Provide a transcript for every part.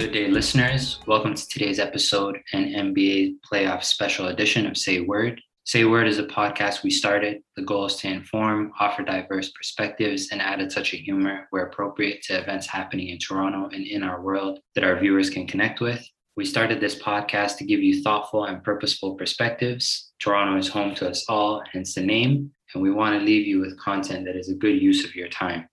Good day, listeners. Welcome to today's episode, an NBA playoff special edition of Say Word. Say Word is a podcast we started. The goal is to inform, offer diverse perspectives, and add a touch of humor where appropriate to events happening in Toronto and in our world that our viewers can connect with. We started this podcast to give you thoughtful and purposeful perspectives. Toronto is home to us all, hence the name, and we want to leave you with content that is a good use of your time.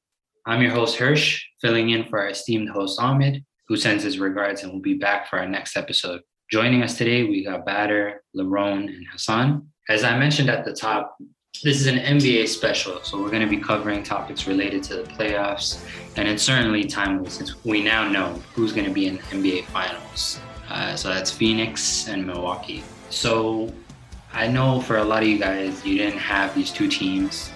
I'm your host, Hirsch, filling in for our esteemed host, Ahmed, who sends his regards and will be back for our next episode. Joining us today, we got Bader, Lerone, and Hassan. As I mentioned at the top, this is an NBA special, so we're going to be covering topics related to the playoffs, and it's certainly timely since we now know who's going to be in the NBA Finals. So that's Phoenix and Milwaukee. So I know for a lot of you guys, you didn't have these two teams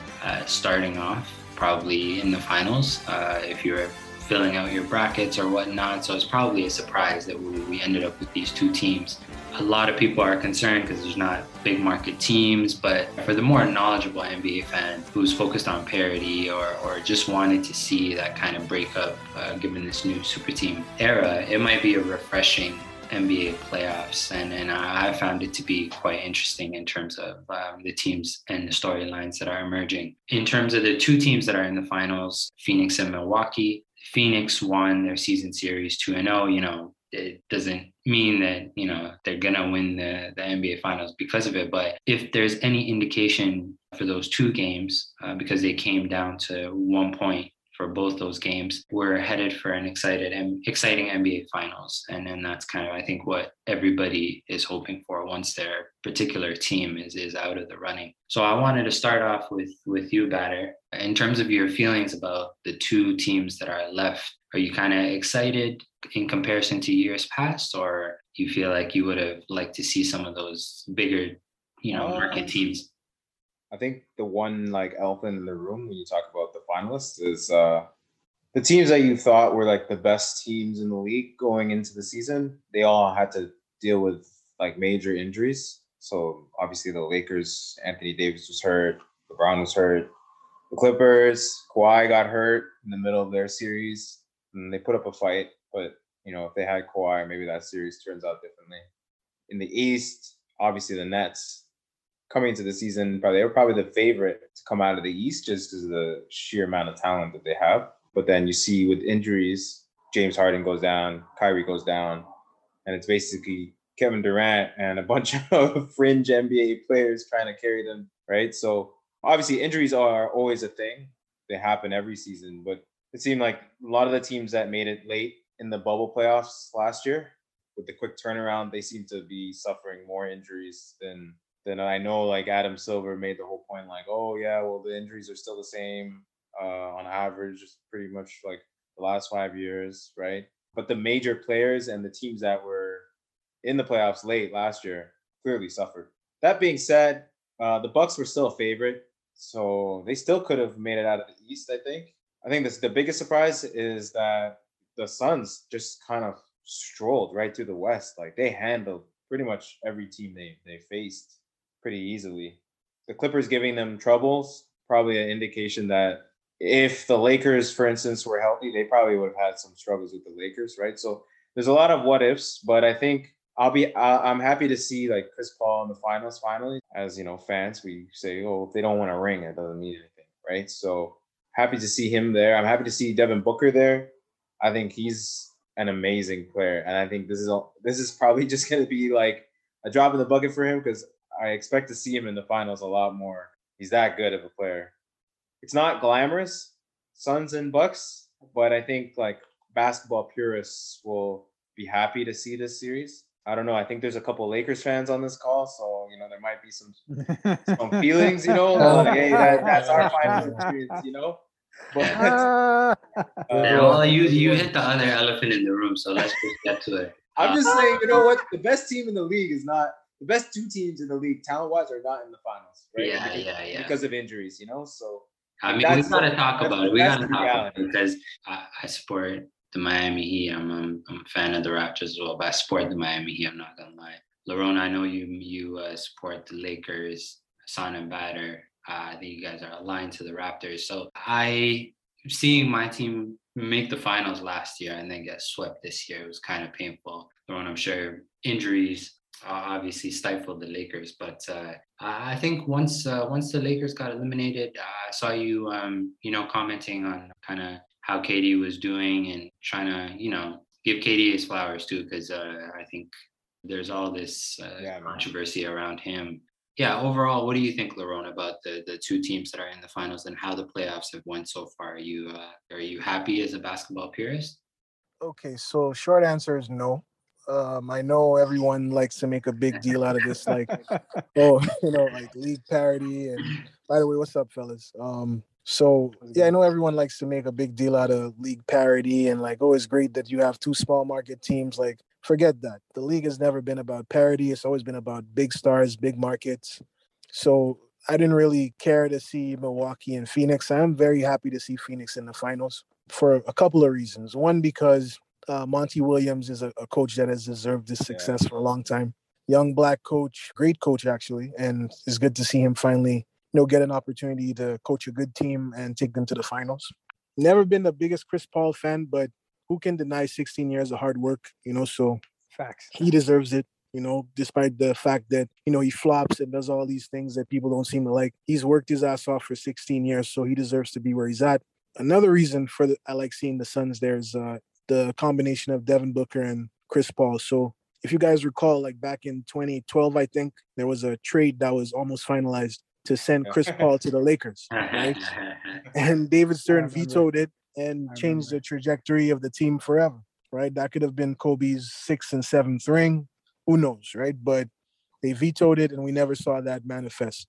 starting off probably in the finals if you're filling out your brackets or whatnot. So it's probably a surprise that we ended up with these two teams. A lot of people are concerned because there's not big market teams, but for the more knowledgeable NBA fan who's focused on parity or just wanted to see that kind of breakup given this new super team era, it might be a refreshing NBA playoffs. And I found it to be quite interesting in terms of the teams and the storylines that are emerging. In terms of the two teams that are in the finals, Phoenix and Milwaukee, Phoenix won their season series 2-0. You know, it doesn't mean that, you know, they're going to win the NBA Finals because of it. But if there's any indication for those two games, because they came down to 1 point for both those games, we're headed for an exciting NBA Finals. And that's kind of, I think, what everybody is hoping for once their particular team is out of the running. So I wanted to start off with you, Bader. In terms of your feelings about the two teams that are left, are you kind of excited in comparison to years past, or you feel like you would have liked to see some of those bigger, you know, market teams? I think the one like elephant in the room when you talk about the finalists is the teams that you thought were like the best teams in the league going into the season. They all had to deal with like major injuries. So obviously the Lakers, Anthony Davis was hurt, LeBron was hurt. The Clippers, Kawhi got hurt in the middle of their series, and they put up a fight. But, you know, if they had Kawhi, maybe that series turns out differently. In the East, obviously the Nets, coming into the season, they were probably the favorite to come out of the East just because of the sheer amount of talent that they have. But then you see with injuries, James Harden goes down, Kyrie goes down, and it's basically Kevin Durant and a bunch of fringe NBA players trying to carry them, right? So obviously, injuries are always a thing. They happen every season, but it seemed like a lot of the teams that made it late in the bubble playoffs last year, with the quick turnaround, they seem to be suffering more injuries than I know. Like Adam Silver made the whole point, like, oh yeah, well, the injuries are still the same on average, pretty much like the last 5 years, right? But the major players and the teams that were in the playoffs late last year clearly suffered. That being said, the Bucks were still a favorite. So they still could have made it out of the East, I think. I think the biggest surprise is that the Suns just kind of strolled right through the West. Like, they handled pretty much every team they faced pretty easily. The Clippers giving them troubles, probably an indication that if the Lakers, for instance, were healthy, they probably would have had some struggles with the Lakers, right? So there's a lot of what ifs, but I think I'm happy to see like Chris Paul in the finals finally. As you know, fans, we say, oh, if they don't want a ring, it doesn't mean anything, right? So happy to see him there. I'm happy to see Devin Booker there. I think he's an amazing player, and I think this is probably just going to be like a drop in the bucket for him because I expect to see him in the finals a lot more. He's that good of a player. It's not glamorous, Suns and Bucks, but I think like basketball purists will be happy to see this series. I don't know. I think there's a couple Lakers fans on this call, so you know there might be some feelings. You know, like, hey, that's our final experience. You know, but well, you hit the other elephant in the room, so let's just get to it. I'm just saying, you know what? The best team in the league is not the best two teams in the league, talent-wise, are not in the finals, right? Yeah. Because of injuries, you know. So I mean, we gotta talk about it. We gotta talk about it because I support the Miami Heat. I'm a fan of the Raptors as well, but I support the Miami Heat. I'm not gonna lie. Lerone, I know you support the Lakers. Hassan and Bader, I think you guys are aligned to the Raptors. So seeing my team make the finals last year and then get swept this year. It was kind of painful. Lerone, I'm sure injuries obviously stifled the Lakers, but I think once the Lakers got eliminated, I saw you, commenting on kind of how KD was doing and trying to, give KD his flowers too, because I think there's all this controversy around him. Yeah, overall, what do you think, Lerone, about the two teams that are in the finals and how the playoffs have went so far? Are you happy as a basketball purist? Okay, so short answer is no. I know everyone likes to make a big deal out of this, like, league parity. And by the way, what's up, fellas? I know everyone likes to make a big deal out of league parity and like, oh, it's great that you have two small market teams. Like, forget that. The league has never been about parity. It's always been about big stars, big markets. So I didn't really care to see Milwaukee and Phoenix. I'm very happy to see Phoenix in the finals for a couple of reasons. One, because Monty Williams is a coach that has deserved this success for a long time. Young black coach, great coach, actually. And it's good to see him finally, get an opportunity to coach a good team and take them to the finals. Never been the biggest Chris Paul fan, but who can deny 16 years of hard work, so facts. He deserves it, despite the fact that, he flops and does all these things that people don't seem to like. He's worked his ass off for 16 years, so he deserves to be where he's at. Another reason I like seeing the Suns there is the combination of Devin Booker and Chris Paul. So if you guys recall, like back in 2012, I think, there was a trade that was almost finalized to send Chris Paul to the Lakers, right? And David Stern vetoed it and changed the trajectory of the team forever, right? That could have been Kobe's 6th and 7th ring. Who knows, right? But they vetoed it, and we never saw that manifest.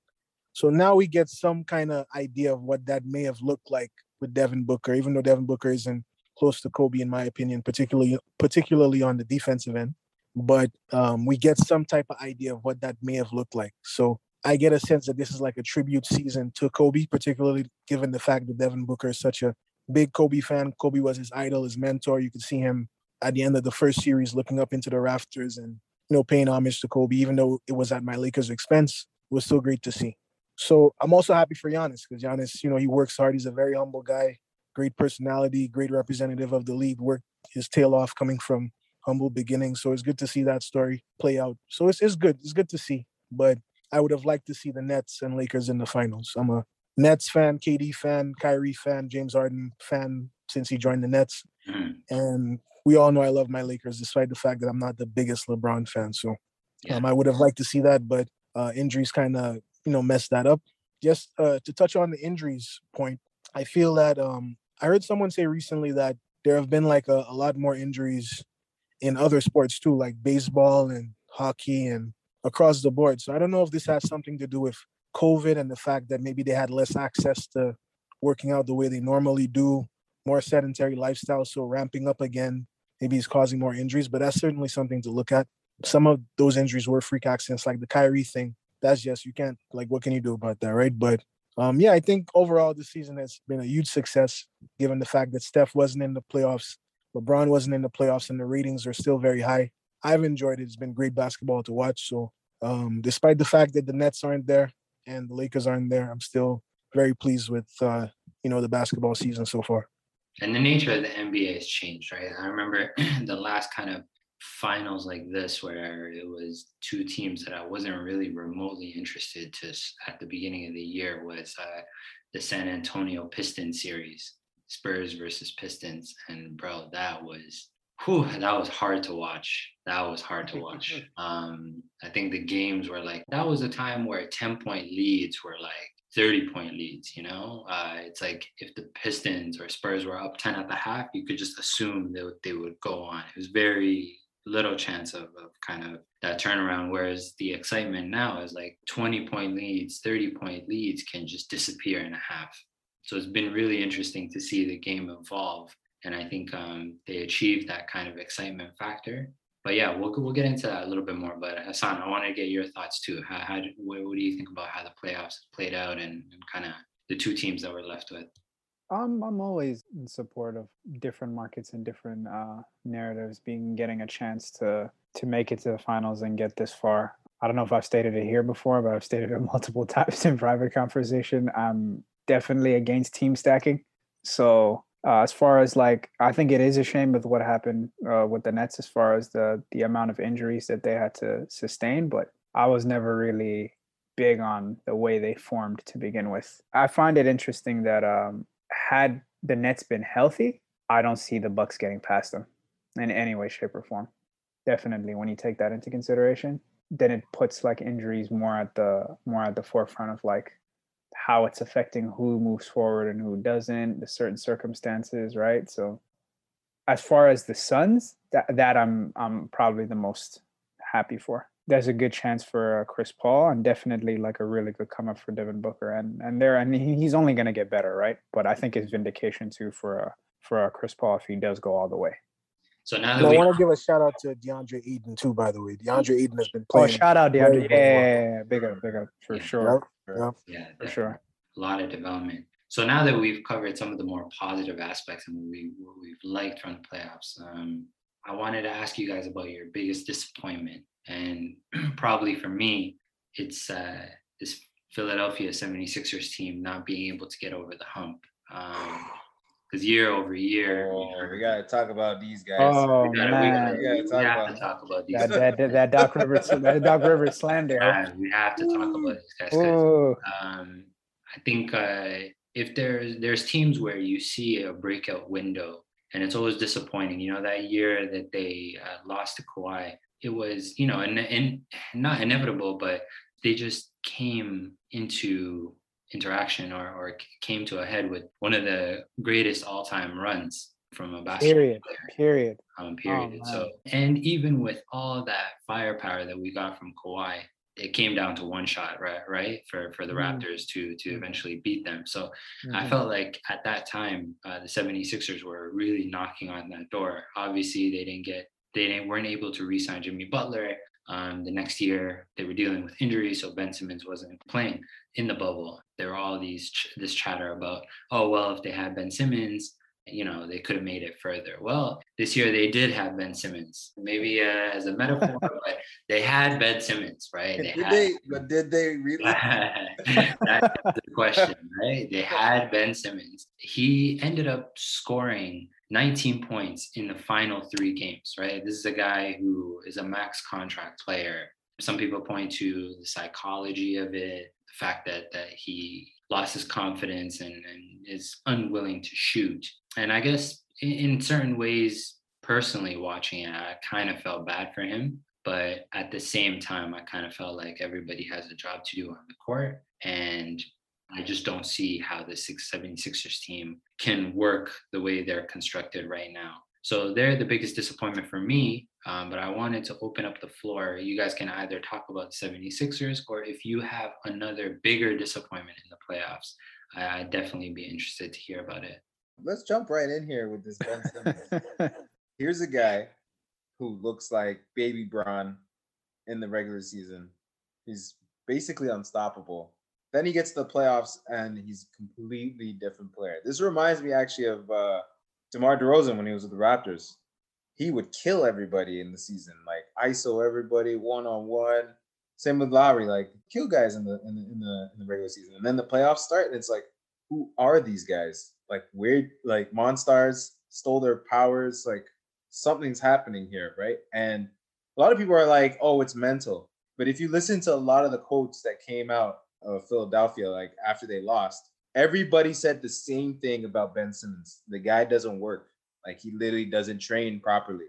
So now we get some kind of idea of what that may have looked like with Devin Booker, even though Devin Booker isn't close to Kobe, in my opinion, particularly on the defensive end. But we get some type of idea of what that may have looked like. So I get a sense that this is like a tribute season to Kobe, particularly given the fact that Devin Booker is such a big Kobe fan. Kobe was his idol, his mentor. You could see him at the end of the first series looking up into the rafters and, paying homage to Kobe, even though it was at my Lakers' expense. It was still great to see. So I'm also happy for Giannis because Giannis, he works hard. He's a very humble guy, great personality, great representative of the league, worked his tail off coming from humble beginnings. So it's good to see that story play out. So it's good. It's good to see. But I would have liked to see the Nets and Lakers in the finals. I'm a Nets fan, KD fan, Kyrie fan, James Harden fan since he joined the Nets. And we all know I love my Lakers despite the fact that I'm not the biggest LeBron fan. So I would have liked to see that, but injuries kind of, messed that up. Just to touch on the injuries point, I feel that I heard someone say recently that there have been like a lot more injuries in other sports too, like baseball and hockey and across the board. So I don't know if this has something to do with COVID and the fact that maybe they had less access to working out the way they normally do, more sedentary lifestyle, so ramping up again, maybe it's causing more injuries, but that's certainly something to look at. Some of those injuries were freak accidents, like the Kyrie thing. That's just, you can't, like, what can you do about that, right? But I think overall this season has been a huge success given the fact that Steph wasn't in the playoffs, LeBron wasn't in the playoffs, and the ratings are still very high. I've enjoyed it. It's been great basketball to watch. So despite the fact that the Nets aren't there, and the Lakers aren't there, I'm still very pleased with, the basketball season so far. And the nature of the NBA has changed, right? I remember the last kind of finals like this where it was two teams that I wasn't really remotely interested to at the beginning of the year was the San Antonio Pistons series, Spurs versus Pistons. And, bro, that was hard to watch. I think the games were like, that was a time where 10-point leads were like 30-point leads, It's like if the Pistons or Spurs were up 10 at the half, you could just assume that they would go on. It was very little chance of kind of that turnaround, whereas the excitement now is like 20-point leads, 30-point leads can just disappear in a half. So it's been really interesting to see the game evolve. And I think they achieved that kind of excitement factor. But yeah, we'll get into that a little bit more. But Hassan, I want to get your thoughts too. What do you think about how the playoffs played out and kind of the two teams that we're left with? I'm always in support of different markets and different narratives getting a chance to make it to the finals and get this far. I don't know if I've stated it here before, but I've stated it multiple times in private conversation. I'm definitely against team stacking. So As far as like, I think it is a shame with what happened with the Nets as far as the amount of injuries that they had to sustain, but I was never really big on the way they formed to begin with. I find it interesting that had the Nets been healthy, I don't see the Bucks getting past them in any way, shape, or form. Definitely, when you take that into consideration, then it puts like injuries more at the forefront of like how it's affecting who moves forward and who doesn't, the certain circumstances, right? So as far as the Suns, that I'm probably the most happy for. There's a good chance for Chris Paul and definitely like a really good come up for Devin Booker. And he's only going to get better, right? But I think it's vindication too for Chris Paul if he does go all the way. So now that I want to give a shout out to DeAndre Ayton too, by the way. DeAndre Ayton has been playing. Oh, shout out DeAndre. Yeah, big up for sure. Yeah, for sure. A lot of development. So now that we've covered some of the more positive aspects and what we've liked from the playoffs, I wanted to ask you guys about your biggest disappointment. And probably for me, it's this Philadelphia 76ers team not being able to get over the hump. Because year over year, we gotta talk about these guys. Oh, we have to talk about these guys. That Doc Rivers, that Doc Rivers slander. We have to talk about these guys. I think if there's teams where you see a breakout window, and it's always disappointing. You know, that year that they lost to Kawhi, it was, you know, and not inevitable, but they just came into interaction or came to a head with one of the greatest all-time runs from a basketball player. Period. Oh, so, and even with all that firepower that we got from Kawhi, it came down to one shot, right? For the Raptors to eventually beat them. So I felt like at that time, the 76ers were really knocking on that door. Obviously, they weren't able to re-sign Jimmy Butler. The next year, they were dealing with injuries, so Ben Simmons wasn't playing in the bubble. There were all these this chatter about, oh, well, if they had Ben Simmons, you know, they could have made it further. Well, this year they did have Ben Simmons, maybe as a metaphor, but they had Ben Simmons, right? Did they really? That's the question, right? They had Ben Simmons. He ended up scoring 19 points in the final three games, right? This is a guy who is a max contract player. Some people point to the psychology of it, the fact that he lost his confidence and is unwilling to shoot. And I guess in certain ways, personally watching it, I kind of felt bad for him. But at the same time, I kind of felt like everybody has a job to do on the court. And I just don't see how the 76ers team can work the way they're constructed right now. So they're the biggest disappointment for me, but I wanted to open up the floor. You guys can either talk about the 76ers or if you have another bigger disappointment in the playoffs, I'd definitely be interested to hear about it. Let's jump right in here with this Ben Simmons. Here's a guy who looks like baby Bron in the regular season. He's basically unstoppable. Then he gets to the playoffs, and he's a completely different player. This reminds me, actually, of DeMar DeRozan when he was with the Raptors. He would kill everybody in the season, like ISO everybody, one-on-one. Same with Lowry, like kill guys in the regular season. And then the playoffs start, and it's like, who are these guys? Like weird, like Monstars stole their powers. Like something's happening here, right? And a lot of people are like, oh, it's mental. But if you listen to a lot of the quotes that came out of Philadelphia, like after they lost, everybody said the same thing about Ben Simmons. The guy doesn't work. Like he literally doesn't train properly.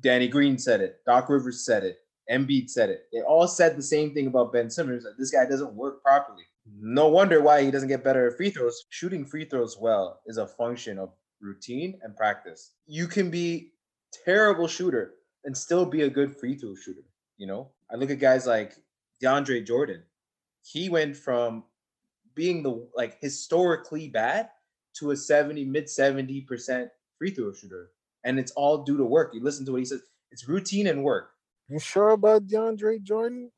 Danny Green said it. Doc Rivers said it. Embiid said it. They all said the same thing about Ben Simmons, that this guy doesn't work properly. No wonder why he doesn't get better at free throws. Shooting free throws well is a function of routine and practice. You can be a terrible shooter and still be a good free throw shooter. You know, I look at guys like DeAndre Jordan. He went from being the like historically bad to a mid 70% free throw shooter. And it's all due to work. You listen to what he says. It's routine and work. You sure about DeAndre Jordan?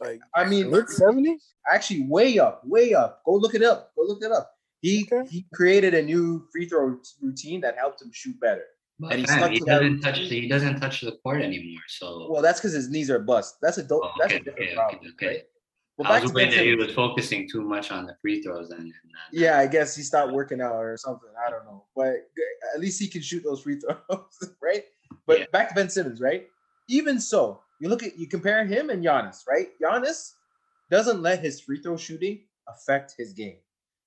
Like, I mean, mid 70s? Actually, way up. Go look it up. He created a new free throw routine that helped him shoot better. But and he doesn't touch the court anymore. So, well, that's because his knees are bust. That's a different problem. Okay. Right? Well, I was that he was focusing too much on the free throws. And yeah, I guess he stopped working out or something. I don't know. But at least he can shoot those free throws, right? But yeah. Back to Ben Simmons, right? Even so, you compare him and Giannis, right? Giannis doesn't let his free throw shooting affect his game.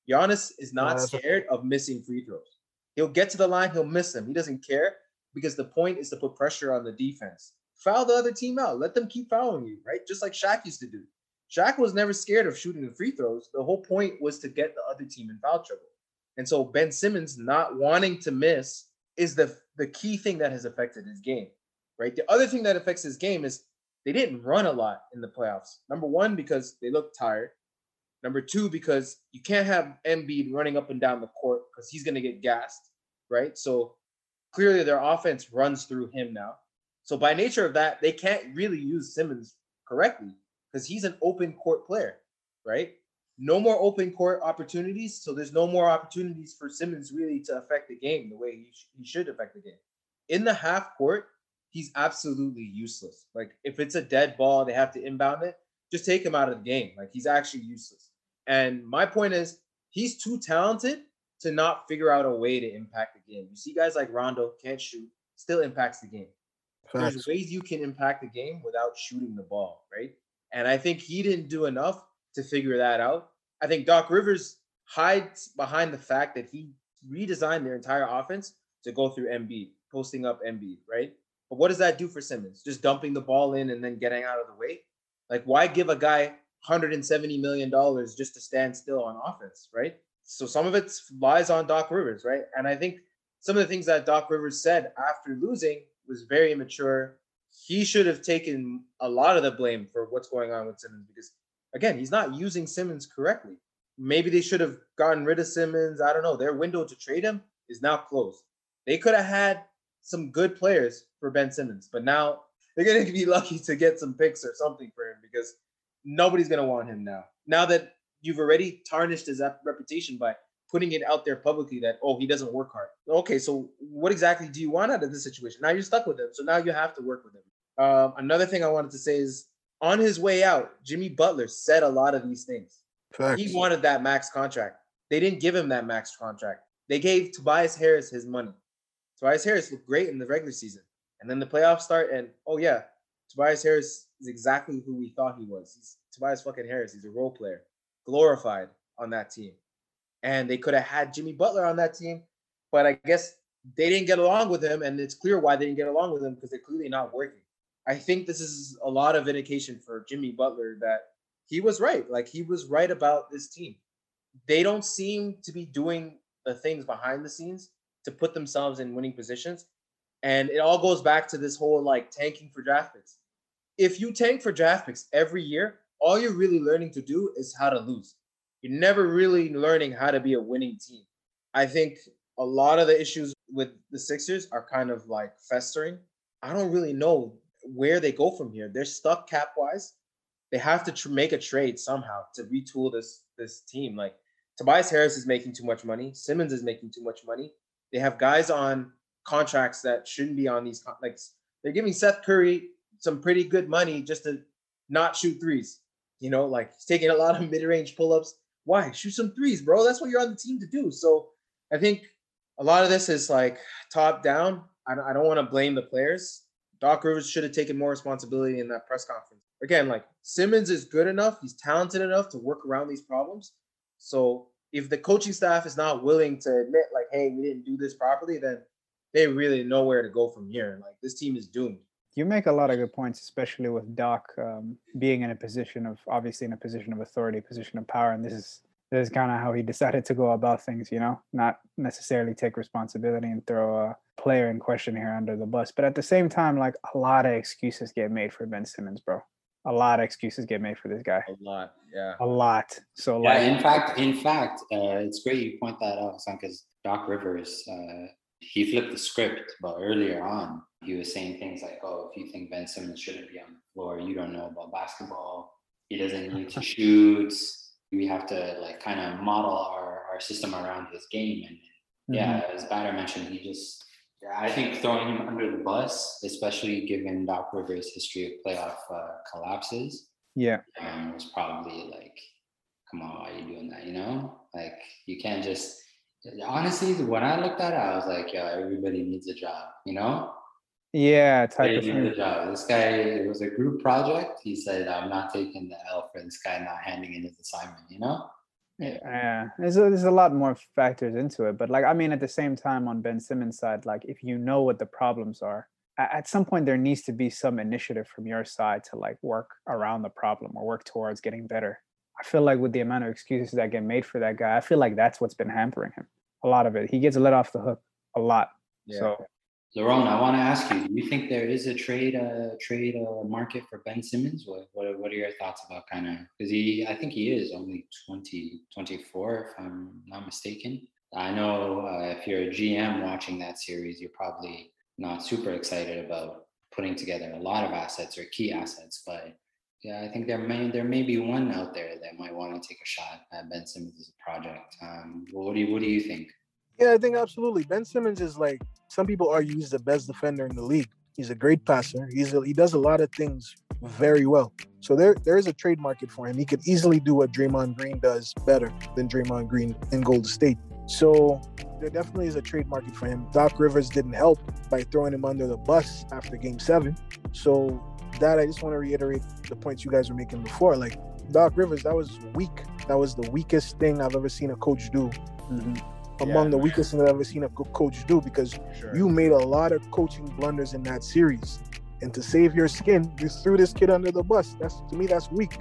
Giannis is not scared of missing free throws. He'll get to the line, he'll miss them. He doesn't care because the point is to put pressure on the defense. Foul the other team out. Let them keep fouling you, right? Just like Shaq used to do. Shaq was never scared of shooting the free throws. The whole point was to get the other team in foul trouble. And so Ben Simmons not wanting to miss is the key thing that has affected his game, right? The other thing that affects his game is they didn't run a lot in the playoffs. Number one, because they looked tired. Number two, because you can't have Embiid running up and down the court because he's going to get gassed, right? So clearly their offense runs through him now. So by nature of that, they can't really use Simmons correctly because he's an open court player, right? No more open court opportunities. So there's no more opportunities for Simmons really to affect the game the way he should affect the game. In the half court, he's absolutely useless. Like if it's a dead ball, they have to inbound it. Just take him out of the game. Like he's actually useless. And my point is he's too talented to not figure out a way to impact the game. You see guys like Rondo can't shoot, still impacts the game. Facts. There's ways you can impact the game without shooting the ball, right? And I think he didn't do enough to figure that out. I think Doc Rivers hides behind the fact that he redesigned their entire offense to go through Embiid, posting up Embiid, right? But what does that do for Simmons? Just dumping the ball in and then getting out of the way? Like, why give a guy $170 million just to stand still on offense, right? So some of it lies on Doc Rivers, right? And I think some of the things that Doc Rivers said after losing was very immature. He should have taken a lot of the blame for what's going on with Simmons because, again, he's not using Simmons correctly. Maybe they should have gotten rid of Simmons. I don't know. Their window to trade him is now closed. They could have had some good players for Ben Simmons, but now they're going to be lucky to get some picks or something for him because nobody's going to want him now. Now that you've already tarnished his reputation by putting it out there publicly that, oh, he doesn't work hard. Okay, so what exactly do you want out of this situation? Now you're stuck with him, so now you have to work with him. Another thing I wanted to say is on his way out, Jimmy Butler said a lot of these things. Facts. He wanted that max contract. They didn't give him that max contract. They gave Tobias Harris his money. Tobias Harris looked great in the regular season. And then the playoffs start, and, oh, yeah, Tobias Harris is exactly who we thought he was. He's Tobias fucking Harris. He's a role player, glorified on that team. And they could have had Jimmy Butler on that team, but I guess they didn't get along with him, and it's clear why they didn't get along with him because they're clearly not working. I think this is a lot of indication for Jimmy Butler that he was right. Like, he was right about this team. They don't seem to be doing the things behind the scenes to put themselves in winning positions, and it all goes back to this whole, like, tanking for draft picks. If you tank for draft picks every year, all you're really learning to do is how to lose. You're never really learning how to be a winning team. I think a lot of the issues with the Sixers are kind of like festering. I don't really know where they go from here. They're stuck cap-wise. They have to make a trade somehow to retool this team. Like, Tobias Harris is making too much money. Simmons is making too much money. They have guys on contracts that shouldn't be on these. Like, they're giving Seth Curry some pretty good money just to not shoot threes. You know, like, he's taking a lot of mid-range pull-ups. Why? Shoot some threes, bro. That's what you're on the team to do. So I think a lot of this is like top down. I don't want to blame the players. Doc Rivers should have taken more responsibility in that press conference. Again, like, Simmons is good enough. He's talented enough to work around these problems. So if the coaching staff is not willing to admit, like, hey, we didn't do this properly, then they really know where to go from here. Like, this team is doomed. You make a lot of good points, especially with Doc being in a position of, obviously in a position of authority, position of power. And this is kind of how he decided to go about things, you know, not necessarily take responsibility and throw a player in question here under the bus. But at the same time, like, a lot of excuses get made for Ben Simmons, bro. A lot of excuses get made for this guy. A lot, yeah. A lot. So yeah, like, in fact, it's great you point that out, Hassan, because Doc Rivers, he flipped the script, but earlier on, he was saying things like, oh, if you think Ben Simmons shouldn't be on the floor, you don't know about basketball. He doesn't need to shoot. We have to, like, kind of model our system around his game. And as Bader mentioned, he just, I think throwing him under the bus, especially given Doc Rivers' history of playoff collapses, Yeah. And it was probably like, come on, why are you doing that? You know, like you can't just, honestly, when I looked at it, I was like, yo, everybody needs a job, you know? Yeah. Type of thing. This guy, it was a group project. He said, I'm not taking the L for this guy not handing in his assignment, you know? Yeah. There's a lot more factors into it. But like, I mean, at the same time on Ben Simmons' side, like if you know what the problems are, at some point there needs to be some initiative from your side to like work around the problem or work towards getting better. I feel like with the amount of excuses that get made for that guy, I feel like that's what's been hampering him. A lot of it. He gets let off the hook a lot. Yeah. So, Lerone, I want to ask you, do you think there is a trade market for Ben Simmons? What are your thoughts about kind of, because I think he is only 24, if I'm not mistaken. I know if you're a GM watching that series, you're probably not super excited about putting together a lot of assets or key assets, but yeah, I think there may be one out there that might want to take a shot at Ben Simmons' project. What do you think? Yeah, I think absolutely. Ben Simmons is like, some people argue he's the best defender in the league. He's a great passer. He does a lot of things very well. So there is a trade market for him. He could easily do what Draymond Green does better than Draymond Green in Golden State. So there definitely is a trade market for him. Doc Rivers didn't help by throwing him under the bus after Game 7. So that, I just want to reiterate the points you guys were making before. Like Doc Rivers, that was weak. That was the weakest thing I've ever seen a coach do. Mm-hmm. Among the weakest thing I've ever seen a coach do, because you made a lot of coaching blunders in that series. And to save your skin, you threw this kid under the bus. That's, to me, that's weak.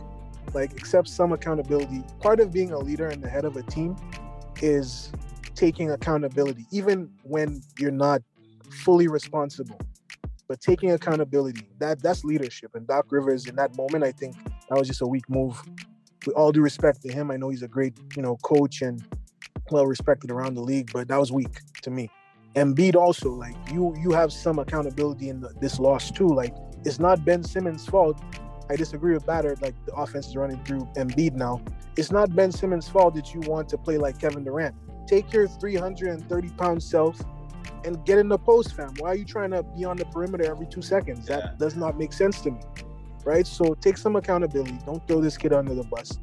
Like, accept some accountability. Part of being a leader and the head of a team is taking accountability, even when you're not fully responsible. But taking accountability, that's leadership. And Doc Rivers, in that moment, I think that was just a weak move. With all due respect to him, I know he's a great, coach and well-respected around the league, but that was weak to me. Embiid also, like, you have some accountability in this loss too. Like, it's not Ben Simmons' fault. I disagree with Bader. Like, the offense is running through Embiid now. It's not Ben Simmons' fault that you want to play like Kevin Durant. Take your 330-pound self and get in the post, fam. Why are you trying to be on the perimeter every 2 seconds? Yeah. That does not make sense to me, right? So take some accountability. Don't throw this kid under the bus.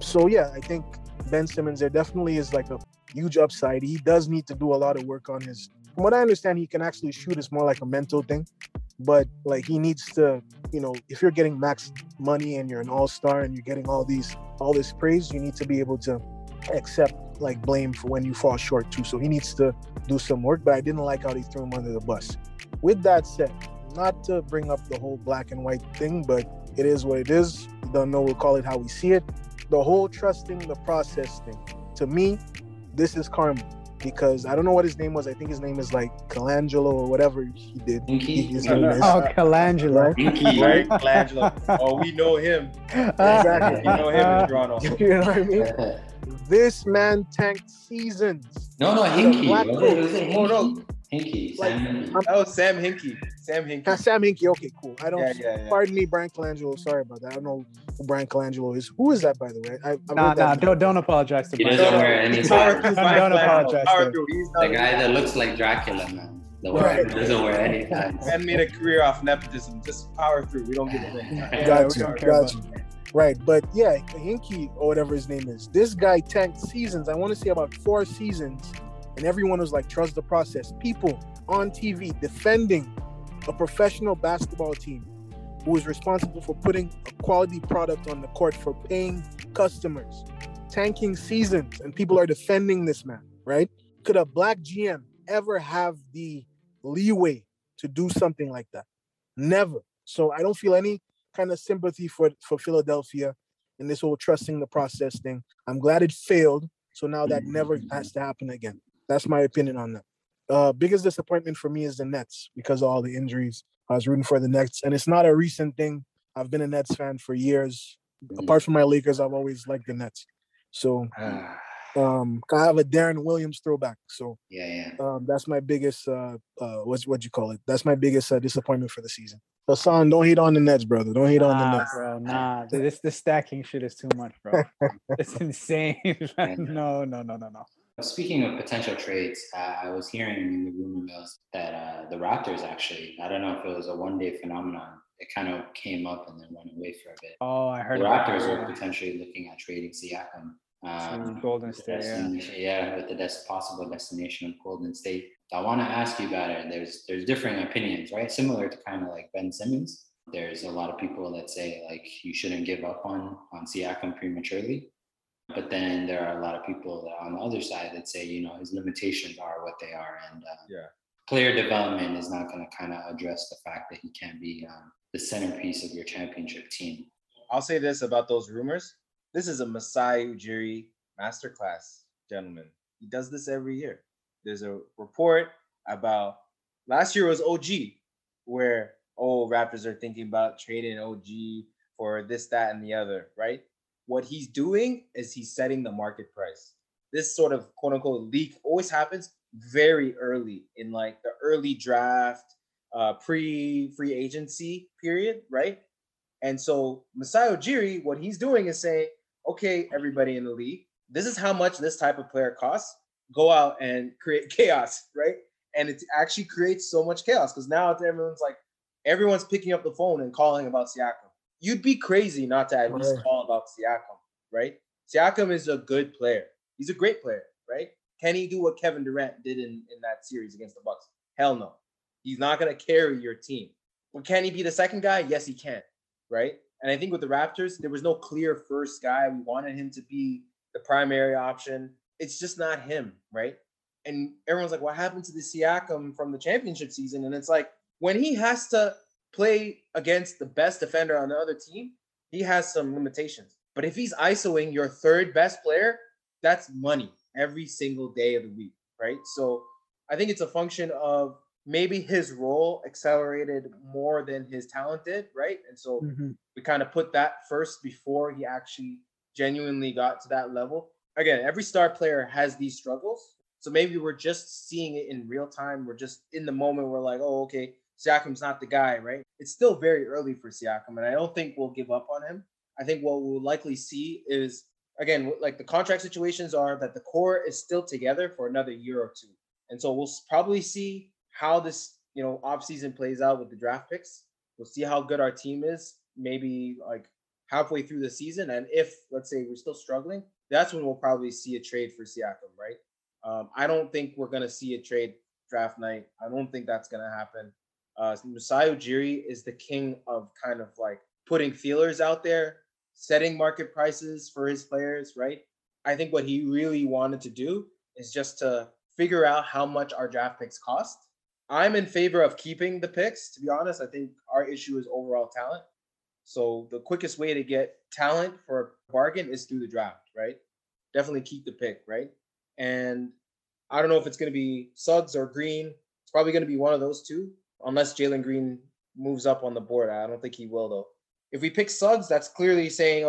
So, yeah, I think Ben Simmons, there definitely is like a huge upside. He does need to do a lot of work on his, from what I understand, he can actually shoot. It's more like a mental thing. But like, he needs to, if you're getting max money and you're an all-star and you're getting all this praise, you need to be able to accept like blame for when you fall short too. So he needs to do some work, but I didn't like how they threw him under the bus. With that said, not to bring up the whole black and white thing, but it is what it is. We don't know, we'll call it how we see it. The whole trusting the process thing, to me, this is karma, because I don't know what his name was. I think his name is like Colangelo or whatever he did. Colangelo. Inky, right? Colangelo. Oh, we know him. Exactly. We know him in Toronto. You know what I mean? This man tanked seasons. No, Hinkie. No. Hinkie. Like, Sam Hinkie. Sam Hinkie. Okay, cool. I don't. Yeah. Pardon me, Brian Colangelo. Sorry about that. I don't know who Brian Colangelo is. Who is that, by the way? Don't apologize to Brian. He doesn't wear any power. Don't apologize. The guy that looks like Dracula, man. He doesn't wear any ties. Man made a career off nepotism. Just power through. We don't give a damn. Got you. Right, but yeah, Hinkie or whatever his name is. This guy tanked seasons. I want to say about 4 seasons. And everyone was like, trust the process. People on TV defending a professional basketball team who is responsible for putting a quality product on the court for paying customers, tanking seasons, and people are defending this man, right? Could a black GM ever have the leeway to do something like that? Never. So I don't feel any kind of sympathy for Philadelphia and this whole trusting the process thing. I'm glad it failed. So now that never has to happen again. That's my opinion on that. Biggest disappointment for me is the Nets because of all the injuries. I was rooting for the Nets. And it's not a recent thing. I've been a Nets fan for years. Apart from my Lakers, I've always liked the Nets. So I have a Darren Williams throwback. So that's my biggest, That's my biggest disappointment for the season. Hassan, don't hate on the Nets, brother. Don't hate on the Nets. Bro, this stacking shit is too much, bro. It's insane. No. Speaking of potential trades, I was hearing in the rumor mills that the Raptors actually, I don't know if it was a one-day phenomenon, it kind of came up and then went away for a bit. Oh, I heard the Raptors were potentially looking at trading Siakam. Golden State, with the best possible destination of Golden State. I want to ask you about it. There's differing opinions, right? Similar to kind of like Ben Simmons. There's a lot of people that say like you shouldn't give up on Siakam prematurely. But then there are a lot of people that on the other side that say, you know, his limitations are what they are. And player development is not going to kind of address the fact that he can be the centerpiece of your championship team. I'll say this about those rumors. This is a Masai Ujiri masterclass, gentlemen. He does this every year. There's a report about last year was OG, where, Raptors are thinking about trading OG for this, that, and the other, right? What he's doing is he's setting the market price. This sort of quote unquote leak always happens very early in like the early draft, pre-free agency period, right? And so Masai Ujiri, what he's doing is saying, okay, everybody in the league, this is how much this type of player costs. Go out and create chaos, right? And it actually creates so much chaos because now everyone's picking up the phone and calling about Siakam. You'd be crazy not to at least call about Siakam, right? Siakam is a good player. He's a great player, right? Can he do what Kevin Durant did in that series against the Bucks? Hell no. He's not going to carry your team. But can he be the second guy? Yes, he can, right? And I think with the Raptors, there was no clear first guy. We wanted him to be the primary option. It's just not him, right? And everyone's like, what happened to the Siakam from the championship season? And it's like, when he has to play against the best defender on the other team, he has some limitations. But if he's ISOing your third best player, that's money every single day of the week, right? So I think it's a function of maybe his role accelerated more than his talent did, right? And so we kind of put that first before he actually genuinely got to that level. Again, every star player has these struggles. So maybe we're just seeing it in real time. We're just in the moment. We're like, Siakam's not the guy, right? It's still very early for Siakam, and I don't think we'll give up on him. I think what we'll likely see is, again, like the contract situations are that the core is still together for another year or two. And so we'll probably see how this, offseason plays out with the draft picks. We'll see how good our team is, maybe like halfway through the season. And if, let's say, we're still struggling, that's when we'll probably see a trade for Siakam, right? I don't think we're going to see a trade draft night. I don't think that's going to happen. Masai Ujiri is the king of kind of like putting feelers out there, setting market prices for his players, right? I think what he really wanted to do is just to figure out how much our draft picks cost. I'm in favor of keeping the picks, to be honest. I think our issue is overall talent. So the quickest way to get talent for a bargain is through the draft, right? Definitely keep the pick, right? And I don't know if it's going to be Suggs or Green. It's probably going to be one of those two. Unless Jalen Green moves up on the board. I don't think he will, though. If we pick Suggs, that's clearly saying,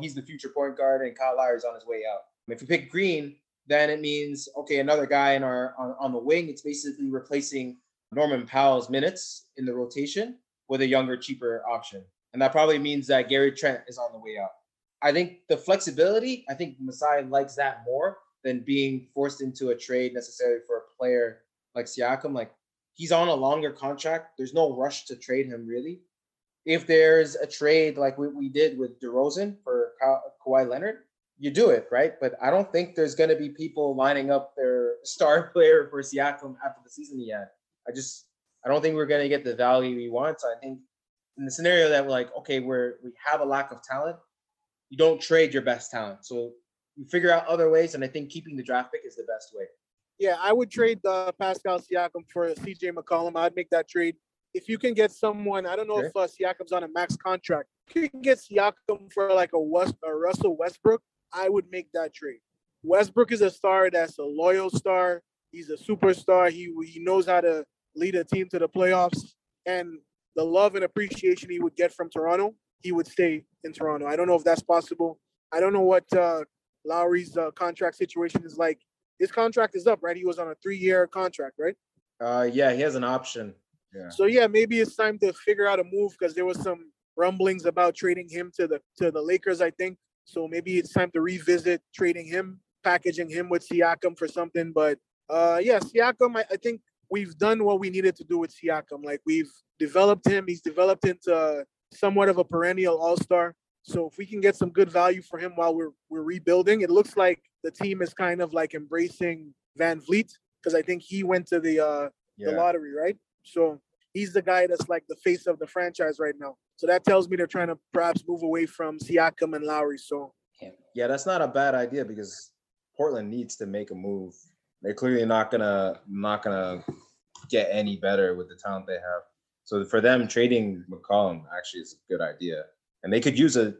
he's the future point guard and Kyle Lowry's on his way out. If we pick Green, then it means, another guy in on the wing. It's basically replacing Norman Powell's minutes in the rotation with a younger, cheaper option. And that probably means that Gary Trent is on the way out. I think the flexibility, Masai likes that more than being forced into a trade necessarily for a player like Siakam. He's on a longer contract. There's no rush to trade him, really. If there's a trade like what we did with DeRozan for Kawhi Leonard, you do it, right? But I don't think there's going to be people lining up their star player for Siakam after the season he had. I don't think we're going to get the value we want. So I think in the scenario that we have a lack of talent, you don't trade your best talent. So you figure out other ways, and I think keeping the draft pick is the best way. Yeah, I would trade Pascal Siakam for CJ McCollum. I'd make that trade. If you can get someone, I don't know if Siakam's on a max contract. If you can get Siakam for a Russell Westbrook, I would make that trade. Westbrook is a star that's a loyal star. He's a superstar. He knows how to lead a team to the playoffs. And the love and appreciation he would get from Toronto, he would stay in Toronto. I don't know if that's possible. I don't know what Lowry's contract situation is like. His contract is up, right? He was on a 3-year contract, right? Yeah, he has an option. Yeah. So maybe it's time to figure out a move because there was some rumblings about trading him to the Lakers, I think. So maybe it's time to revisit trading him, packaging him with Siakam for something. But Siakam, I think we've done what we needed to do with Siakam. Like, we've developed him. He's developed into somewhat of a perennial all-star. So if we can get some good value for him while we're rebuilding, it looks like the team is kind of like embracing Van Vliet, because I think he went to the lottery, right? So he's the guy that's like the face of the franchise right now. So that tells me they're trying to perhaps move away from Siakam and Lowry. So yeah, that's not a bad idea, because Portland needs to make a move. They're clearly not gonna get any better with the talent they have. So for them, trading McCollum actually is a good idea. And they could use a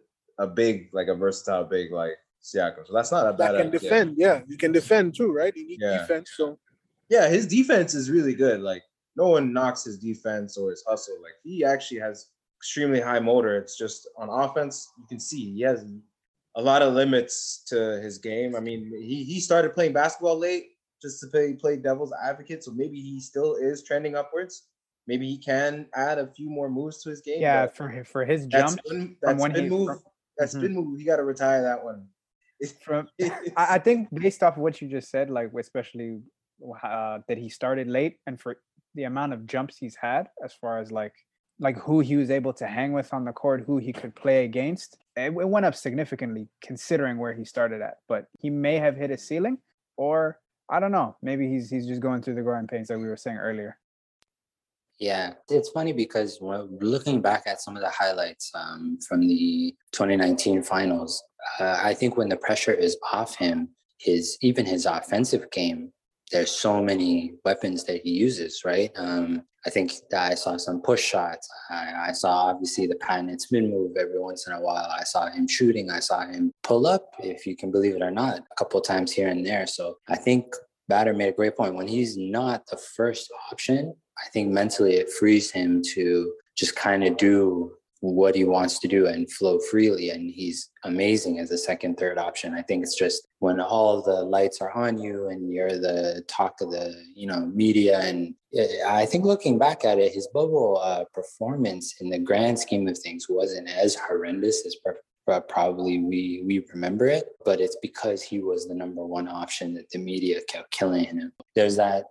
big, like a versatile big like Siakam. So that's not a bad idea. That can defend, yeah. You can defend too, right? You need defense. So yeah, his defense is really good. Like, no one knocks his defense or his hustle. Like, he actually has extremely high motor. It's just on offense, you can see he has a lot of limits to his game. I mean, he started playing basketball late just to play devil's advocate. So maybe he still is trending upwards. Maybe he can add a few more moves to his game. Yeah, for his jump from when he move. That's spin move. You got to retire that one. I think based off of what you just said, like especially that he started late, and for the amount of jumps he's had, as far as like who he was able to hang with on the court, who he could play against, it went up significantly considering where he started at. But he may have hit his ceiling, or I don't know. Maybe he's just going through the growing pains like we were saying earlier. Yeah, it's funny because we're looking back at some of the highlights from the 2019 finals. I think when the pressure is off him, even his offensive game, there's so many weapons that he uses, right? I think that I saw some push shots. I saw obviously the patented spin move every once in a while. I saw him shooting. I saw him pull up, if you can believe it or not, a couple of times here and there. So I think Bader made a great point. When he's not the first option, I think mentally it frees him to just kind of do what he wants to do and flow freely. And he's amazing as a second, third option. I think it's just when all the lights are on you and you're the talk of the, media. And I think looking back at it, his bubble performance in the grand scheme of things wasn't as horrendous as probably we remember it, but it's because he was the number one option that the media kept killing him. There's that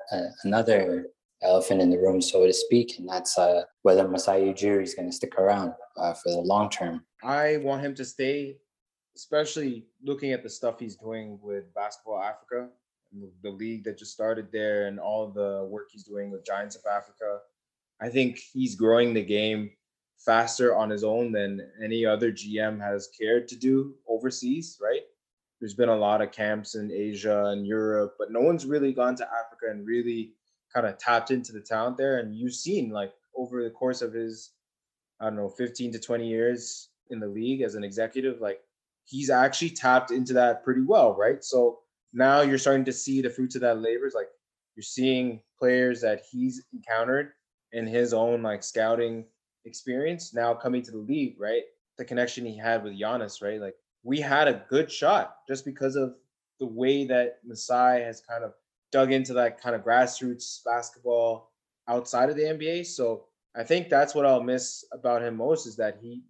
another elephant in the room, so to speak, and that's whether Masai Ujiri is going to stick around for the long term. I want him to stay, especially looking at the stuff he's doing with Basketball Africa, the league that just started there, and all the work he's doing with Giants of Africa. I think he's growing the game faster on his own than any other GM has cared to do overseas, right? There's been a lot of camps in Asia and Europe, but no one's really gone to Africa and really kind of tapped into the talent there. And you've seen, like, over the course of his, 15 to 20 years in the league as an executive, like, he's actually tapped into that pretty well, right? So now you're starting to see the fruits of that labor. It's like you're seeing players that he's encountered in his own, like, scouting experience now coming to the league, right? The connection he had with Giannis, right? Like, we had a good shot just because of the way that Masai has kind of dug into that kind of grassroots basketball outside of the NBA. So I think that's what I'll miss about him most, is that he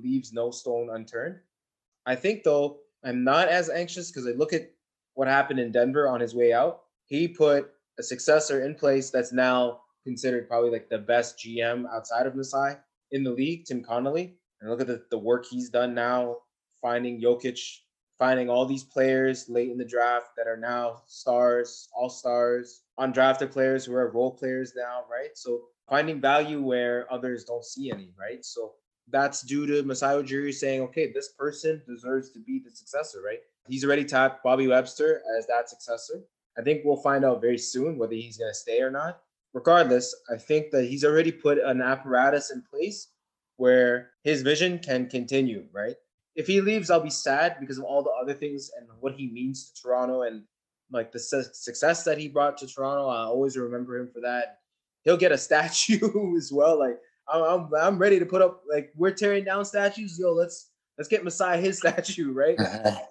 leaves no stone unturned. I think, though, I'm not as anxious, because I look at what happened in Denver on his way out. He put a successor in place that's now considered probably like the best GM outside of Masai in the league, Tim Connolly. And look at the work he's done now, finding Jokic, finding all these players late in the draft that are now stars, all-stars, undrafted players who are role players now, right? So finding value where others don't see any, right? So that's due to Masai Ujiri saying, okay, this person deserves to be the successor, right? He's already tapped Bobby Webster as that successor. I think we'll find out very soon whether he's going to stay or not. Regardless, I think that he's already put an apparatus in place where his vision can continue, right? If he leaves, I'll be sad because of all the other things and what he means to Toronto and like the success that he brought to Toronto. I always remember him for that. He'll get a statue as well. Like, I'm ready to put up, like, we're tearing down statues. Yo, let's get Masai his statue, right?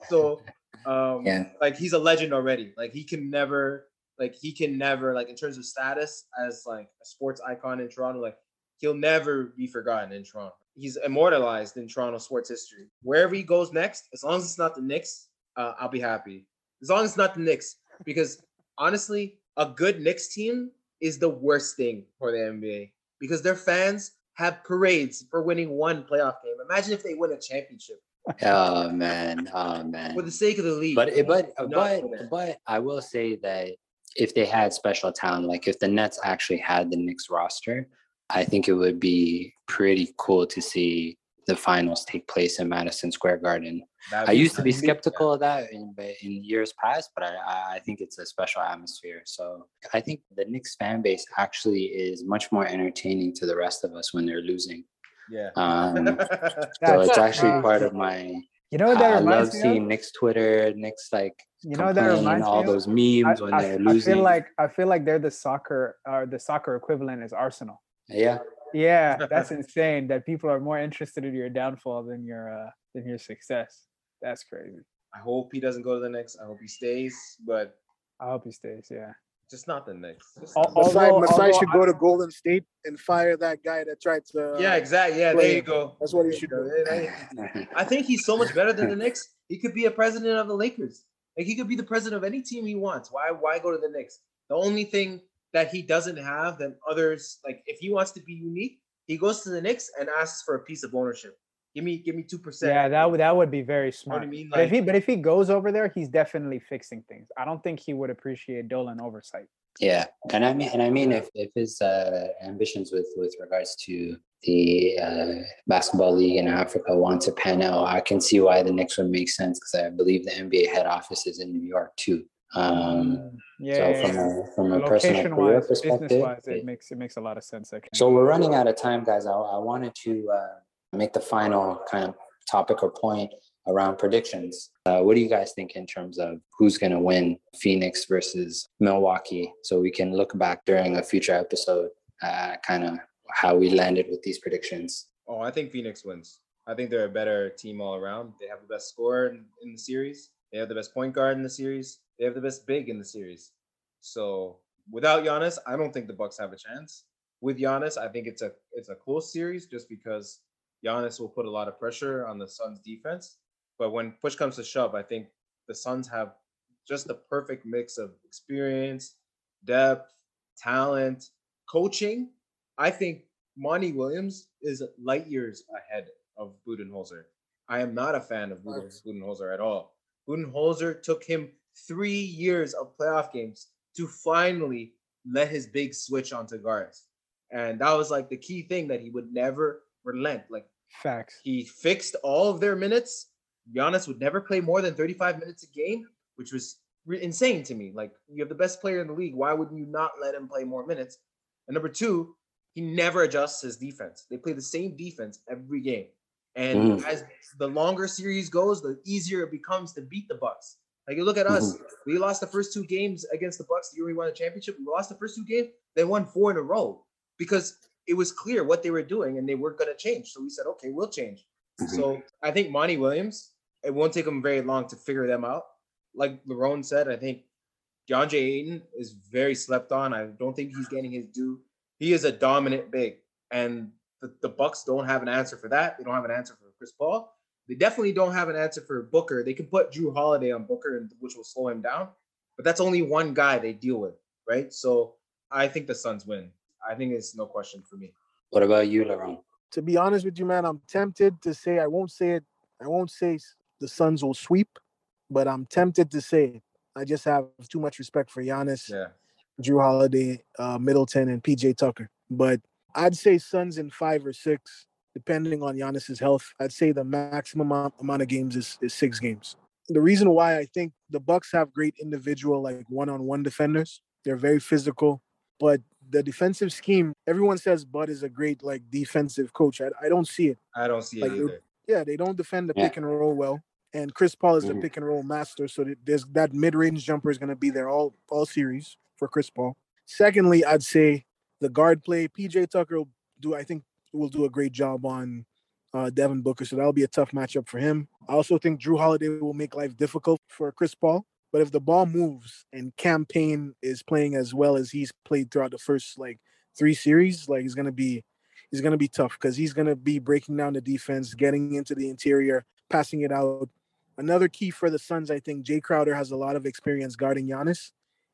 So, like, he's a legend already. Like, he can never, like, in terms of status as like a sports icon in Toronto, like, he'll never be forgotten in Toronto. He's immortalized in Toronto sports history. Wherever he goes next, as long as it's not the Knicks, I'll be happy. As long as it's not the Knicks, because honestly, a good Knicks team is the worst thing for the NBA because their fans have parades for winning one playoff game. Imagine if they win a championship. Oh man. For the sake of the league. But I will say that if they had special talent, like if the Nets actually had the Knicks roster, I think it would be pretty cool to see the finals take place in Madison Square Garden. I used to be skeptical of that in years past, but I think it's a special atmosphere. So I think the Knicks fan base actually is much more entertaining to the rest of us when they're losing. Yeah. So it's actually part of my... You know what that reminds me of? I love seeing Knicks Twitter, Knicks like... You know that reminds all me those memes when they're losing. I feel like they're the soccer equivalent is Arsenal. Yeah, that's insane. That people are more interested in your downfall than your success. That's crazy. I hope he doesn't go to the Knicks. I hope he stays. But I hope he stays. Yeah, just not the Knicks. Masai should go to Golden State and fire that guy that tried to. Yeah, exactly. Yeah, there you go. That's what he should do. I think he's so much better than the Knicks. He could be a president of the Lakers. Like he could be the president of any team he wants. Why go to the Knicks? The only thing that he doesn't have than others, like if he wants to be unique, he goes to the Knicks and asks for a piece of ownership. Give me 2%. Yeah, that would be very smart. You know what I mean? Like, but if he goes over there, he's definitely fixing things. I don't think he would appreciate Dolan oversight. Yeah, and I mean if his ambitions with regards to the basketball league in Africa want to pan out, I can see why the Knicks would make sense because I believe the NBA head office is in New York too. From a personal career perspective, it makes a lot of sense. So we're running out of time, guys. I wanted to make the final kind of topic or point around predictions. What do you guys think in terms of who's going to win Phoenix versus Milwaukee? So we can look back during a future episode, kind of how we landed with these predictions. Oh, I think Phoenix wins. I think they're a better team all around. They have the best scorer in the series. They have the best point guard in the series. They have the best big in the series. So without Giannis, I don't think the Bucks have a chance. With Giannis, I think it's a close series just because Giannis will put a lot of pressure on the Suns defense. But when push comes to shove, I think the Suns have just the perfect mix of experience, depth, talent, coaching. I think Monty Williams is light years ahead of Budenholzer. I am not a fan of Budenholzer at all. Budenholzer took him 3 years of playoff games to finally let his big switch onto guards. And that was like the key thing that he would never relent. Like facts. He fixed all of their minutes. Giannis would never play more than 35 minutes a game, which was insane to me. Like, you have the best player in the league. Why wouldn't you not let him play more minutes? And number two, he never adjusts his defense. They play the same defense every game. And as the longer series goes, the easier it becomes to beat the Bucks. Like, you look at us. We lost the first two games against the Bucks. The year we won the championship, we lost the first two games. They won 4 in a row because it was clear what they were doing and they weren't going to change. So we said, okay, we'll change. So I think Monty Williams, it won't take him very long to figure them out. Like Lerone said, I think DeAndre Ayton is very slept on. I don't think he's getting his due. He is a dominant big. And the Bucks don't have an answer for that. They don't have an answer for Chris Paul. They definitely don't have an answer for Booker. They can put Jrue Holiday on Booker, which will slow him down. But that's only one guy they deal with, right? So I think the Suns win. I think it's no question for me. What about you, Lerone? To be honest with you, man, I'm tempted to say, I won't say the Suns will sweep, but I'm tempted to say it. I just have too much respect for Giannis, Jrue Holiday, Middleton, and PJ Tucker. But I'd say Suns in 5 or 6, depending on Giannis's health. I'd say the maximum amount of games is 6 games. The reason why I think the Bucks have great individual, like one-on-one defenders. They're very physical, but the defensive scheme, everyone says Bud is a great like defensive coach. I don't see it. I don't see it either. Yeah, they don't defend the pick and roll well. And Chris Paul is the pick and roll master. So there's that mid-range jumper is going to be there all series for Chris Paul. Secondly, I'd say the guard play. PJ Tucker will do a great job on Devin Booker. So that'll be a tough matchup for him. I also think Jrue Holiday will make life difficult for Chris Paul. But if the ball moves and Campaign is playing as well as he's played throughout the first 3 series, he's gonna be tough because he's gonna be breaking down the defense, getting into the interior, passing it out. Another key for the Suns, I think Jay Crowder has a lot of experience guarding Giannis.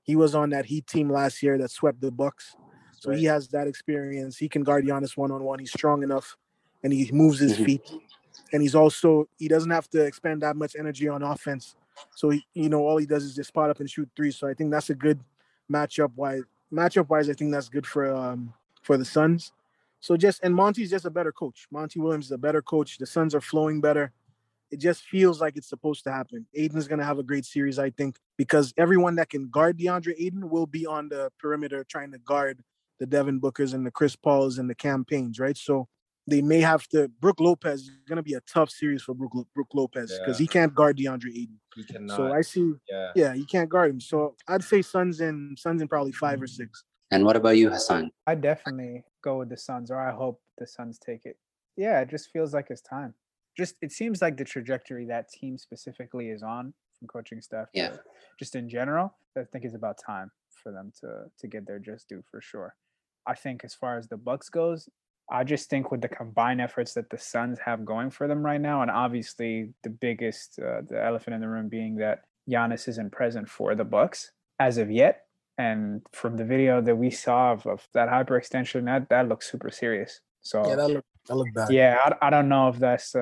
He was on that Heat team last year that swept the Bucks. So he has that experience. He can guard Giannis one-on-one. He's strong enough, and he moves his feet. And he's also – he doesn't have to expend that much energy on offense. So, he, you know, all he does is just spot up and shoot threes. So I think that's a good matchup-wise. Matchup-wise, I think that's good for the Suns. So just – and Monty's just a better coach. Monty Williams is a better coach. The Suns are flowing better. It just feels like it's supposed to happen. Ayton's going to have a great series, I think, because everyone that can guard DeAndre Ayton will be on the perimeter trying to guard the Devin Bookers and the Chris Pauls and the campaigns, right? So they may have to – Brook Lopez is going to be a tough series for Brook Lopez because he can't guard DeAndre Ayton. He cannot. So I see – he can't guard him. So I'd say Suns in probably 5 or 6. And what about you, Hassan? I definitely go with the Suns, or I hope the Suns take it. Yeah, it just feels like it's time. Just it seems like the trajectory that team specifically is on, from coaching staff, just in general, I think it's about time for them to get their just due for sure. I think as far as the Bucks goes, I just think with the combined efforts that the Suns have going for them right now, and obviously the biggest, the elephant in the room being that Giannis isn't present for the Bucks as of yet. And from the video that we saw of that hyperextension, that looks super serious. So yeah, that looked bad. Yeah, I don't know if that's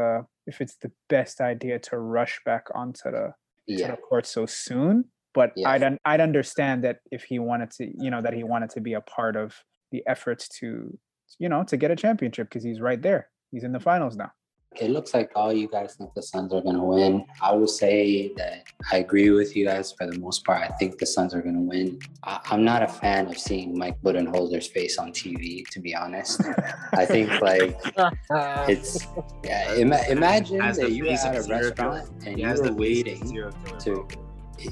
if it's the best idea to rush back onto the court so soon. But I'd understand that if he wanted to, you know, that he wanted to be a part of the efforts to, you know, to get a championship because he's right there. He's in the finals now. It looks like all you guys think the Suns are going to win. I will say that I agree with you guys for the most part. I think the Suns are going to win. I'm not a fan of seeing Mike Budenholzer's face on TV, to be honest. I think, like, it's... Yeah, imagine that you were at a restaurant and you were waiting to...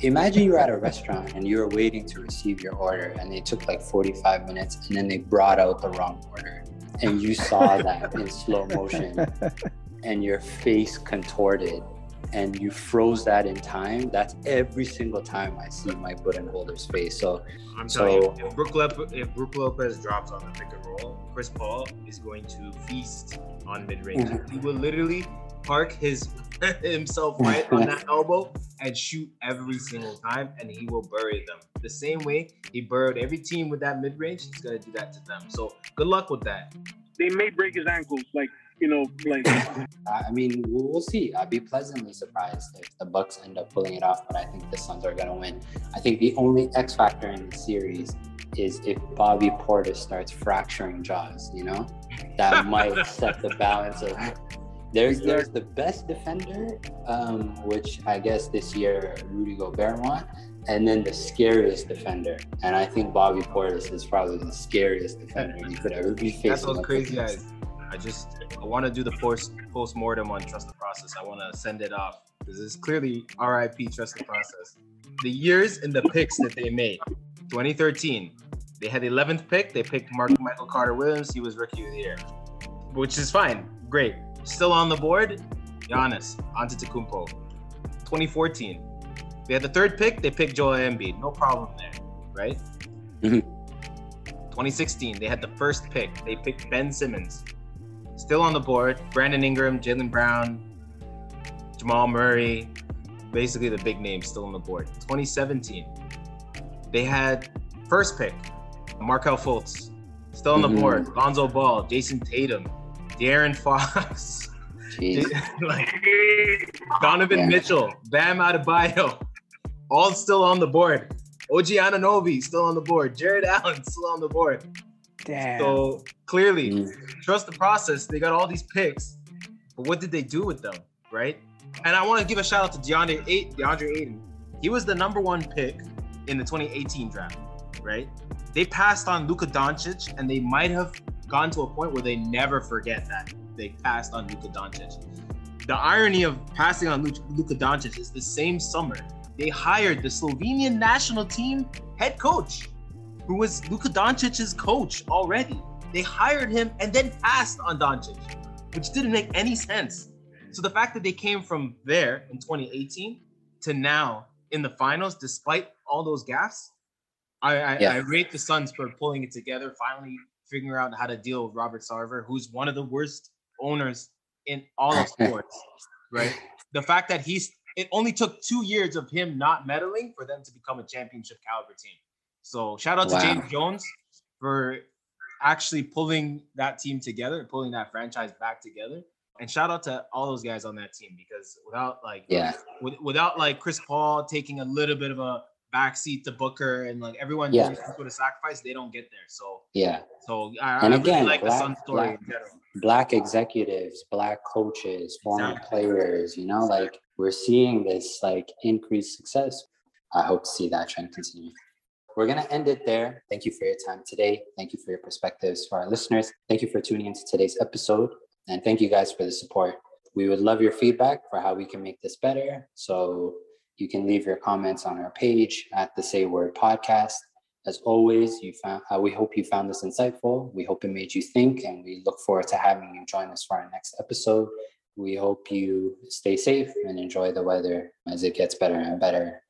Imagine you were at a restaurant and you were waiting to receive your order and they took like 45 minutes and then they brought out the wrong order. And you saw that in slow motion. And your face contorted and you froze that in time. That's every single time I see Mike Budenholzer's face. So I'm telling you, if Brook Lopez drops on the pick and roll, Chris Paul is going to feast on mid-range. He will literally park himself right on that elbow and shoot every single time, and he will bury them. The same way he buried every team with that mid-range, he's going to do that to them. So good luck with that. They may break his ankles, like, you know, like. I mean, we'll see. I'd be pleasantly surprised if the Bucks end up pulling it off, but I think the Suns are going to win. I think the only X factor in the series is if Bobby Portis starts fracturing jaws, you know? That might set the balance of... There's the best defender, which I guess this year Rudy Gobert won, and then the scariest defender. And I think Bobby Portis is probably the scariest defender you could ever be facing. That's those crazy guys. I want to do the post-mortem on Trust the Process. I want to send it off because it's clearly RIP Trust the Process. The years and the picks that they made. 2013, they had the 11th pick. They picked Michael Carter Williams. He was Rookie of the Year, which is fine. Great. Still on the board, Giannis Antetokounmpo. 2014, they had the third pick. They picked Joel Embiid. No problem there, right? 2016, they had the first pick. They picked Ben Simmons. Still on the board, Brandon Ingram, Jaylen Brown, Jamal Murray. Basically the big names still on the board. 2017, they had first pick, Markelle Fultz. Still on the board, Lonzo Ball, Jason Tatum. De'Aaron Fox, like Donovan Mitchell, Bam Adebayo, all still on the board. OG Anunoby still on the board. Jared Allen still on the board. Damn. So clearly, Trust the Process. They got all these picks, but what did they do with them, right? And I want to give a shout out to DeAndre Ayton. He was the number one pick in the 2018 draft, right? They passed on Luka Doncic, and they might have gone to a point where they never forget that they passed on Luka Doncic. The irony of passing on Luka Doncic is the same summer they hired the Slovenian national team head coach, who was Luka Doncic's coach already. They hired him and then passed on Doncic, which didn't make any sense. So the fact that they came from there in 2018 to now in the finals, despite all those gaffes, I rate the Suns for pulling it together, finally figuring out how to deal with Robert Sarver, who's one of the worst owners in all of sports, right? The fact that it only took 2 years of him not meddling for them to become a championship caliber team. So shout out to James Jones for actually pulling that team together, pulling that franchise back together. And shout out to all those guys on that team, because without without Chris Paul taking a little bit of a backseat to Booker and like everyone doing some sort of sacrifice, they don't get there. So I really like the Sun story in general. Black executives, Black coaches, former players, you know, like we're seeing this like increased success. I hope to see that trend continue. We're going to end it there. Thank you for your time today. Thank you for your perspectives. For our listeners, thank you for tuning into today's episode. And thank you guys for the support. We would love your feedback for how we can make this better. So you can leave your comments on our page at the Say Word Podcast. As always, we hope you found this insightful. We hope it made you think, and we look forward to having you join us for our next episode. We hope you stay safe and enjoy the weather as it gets better and better.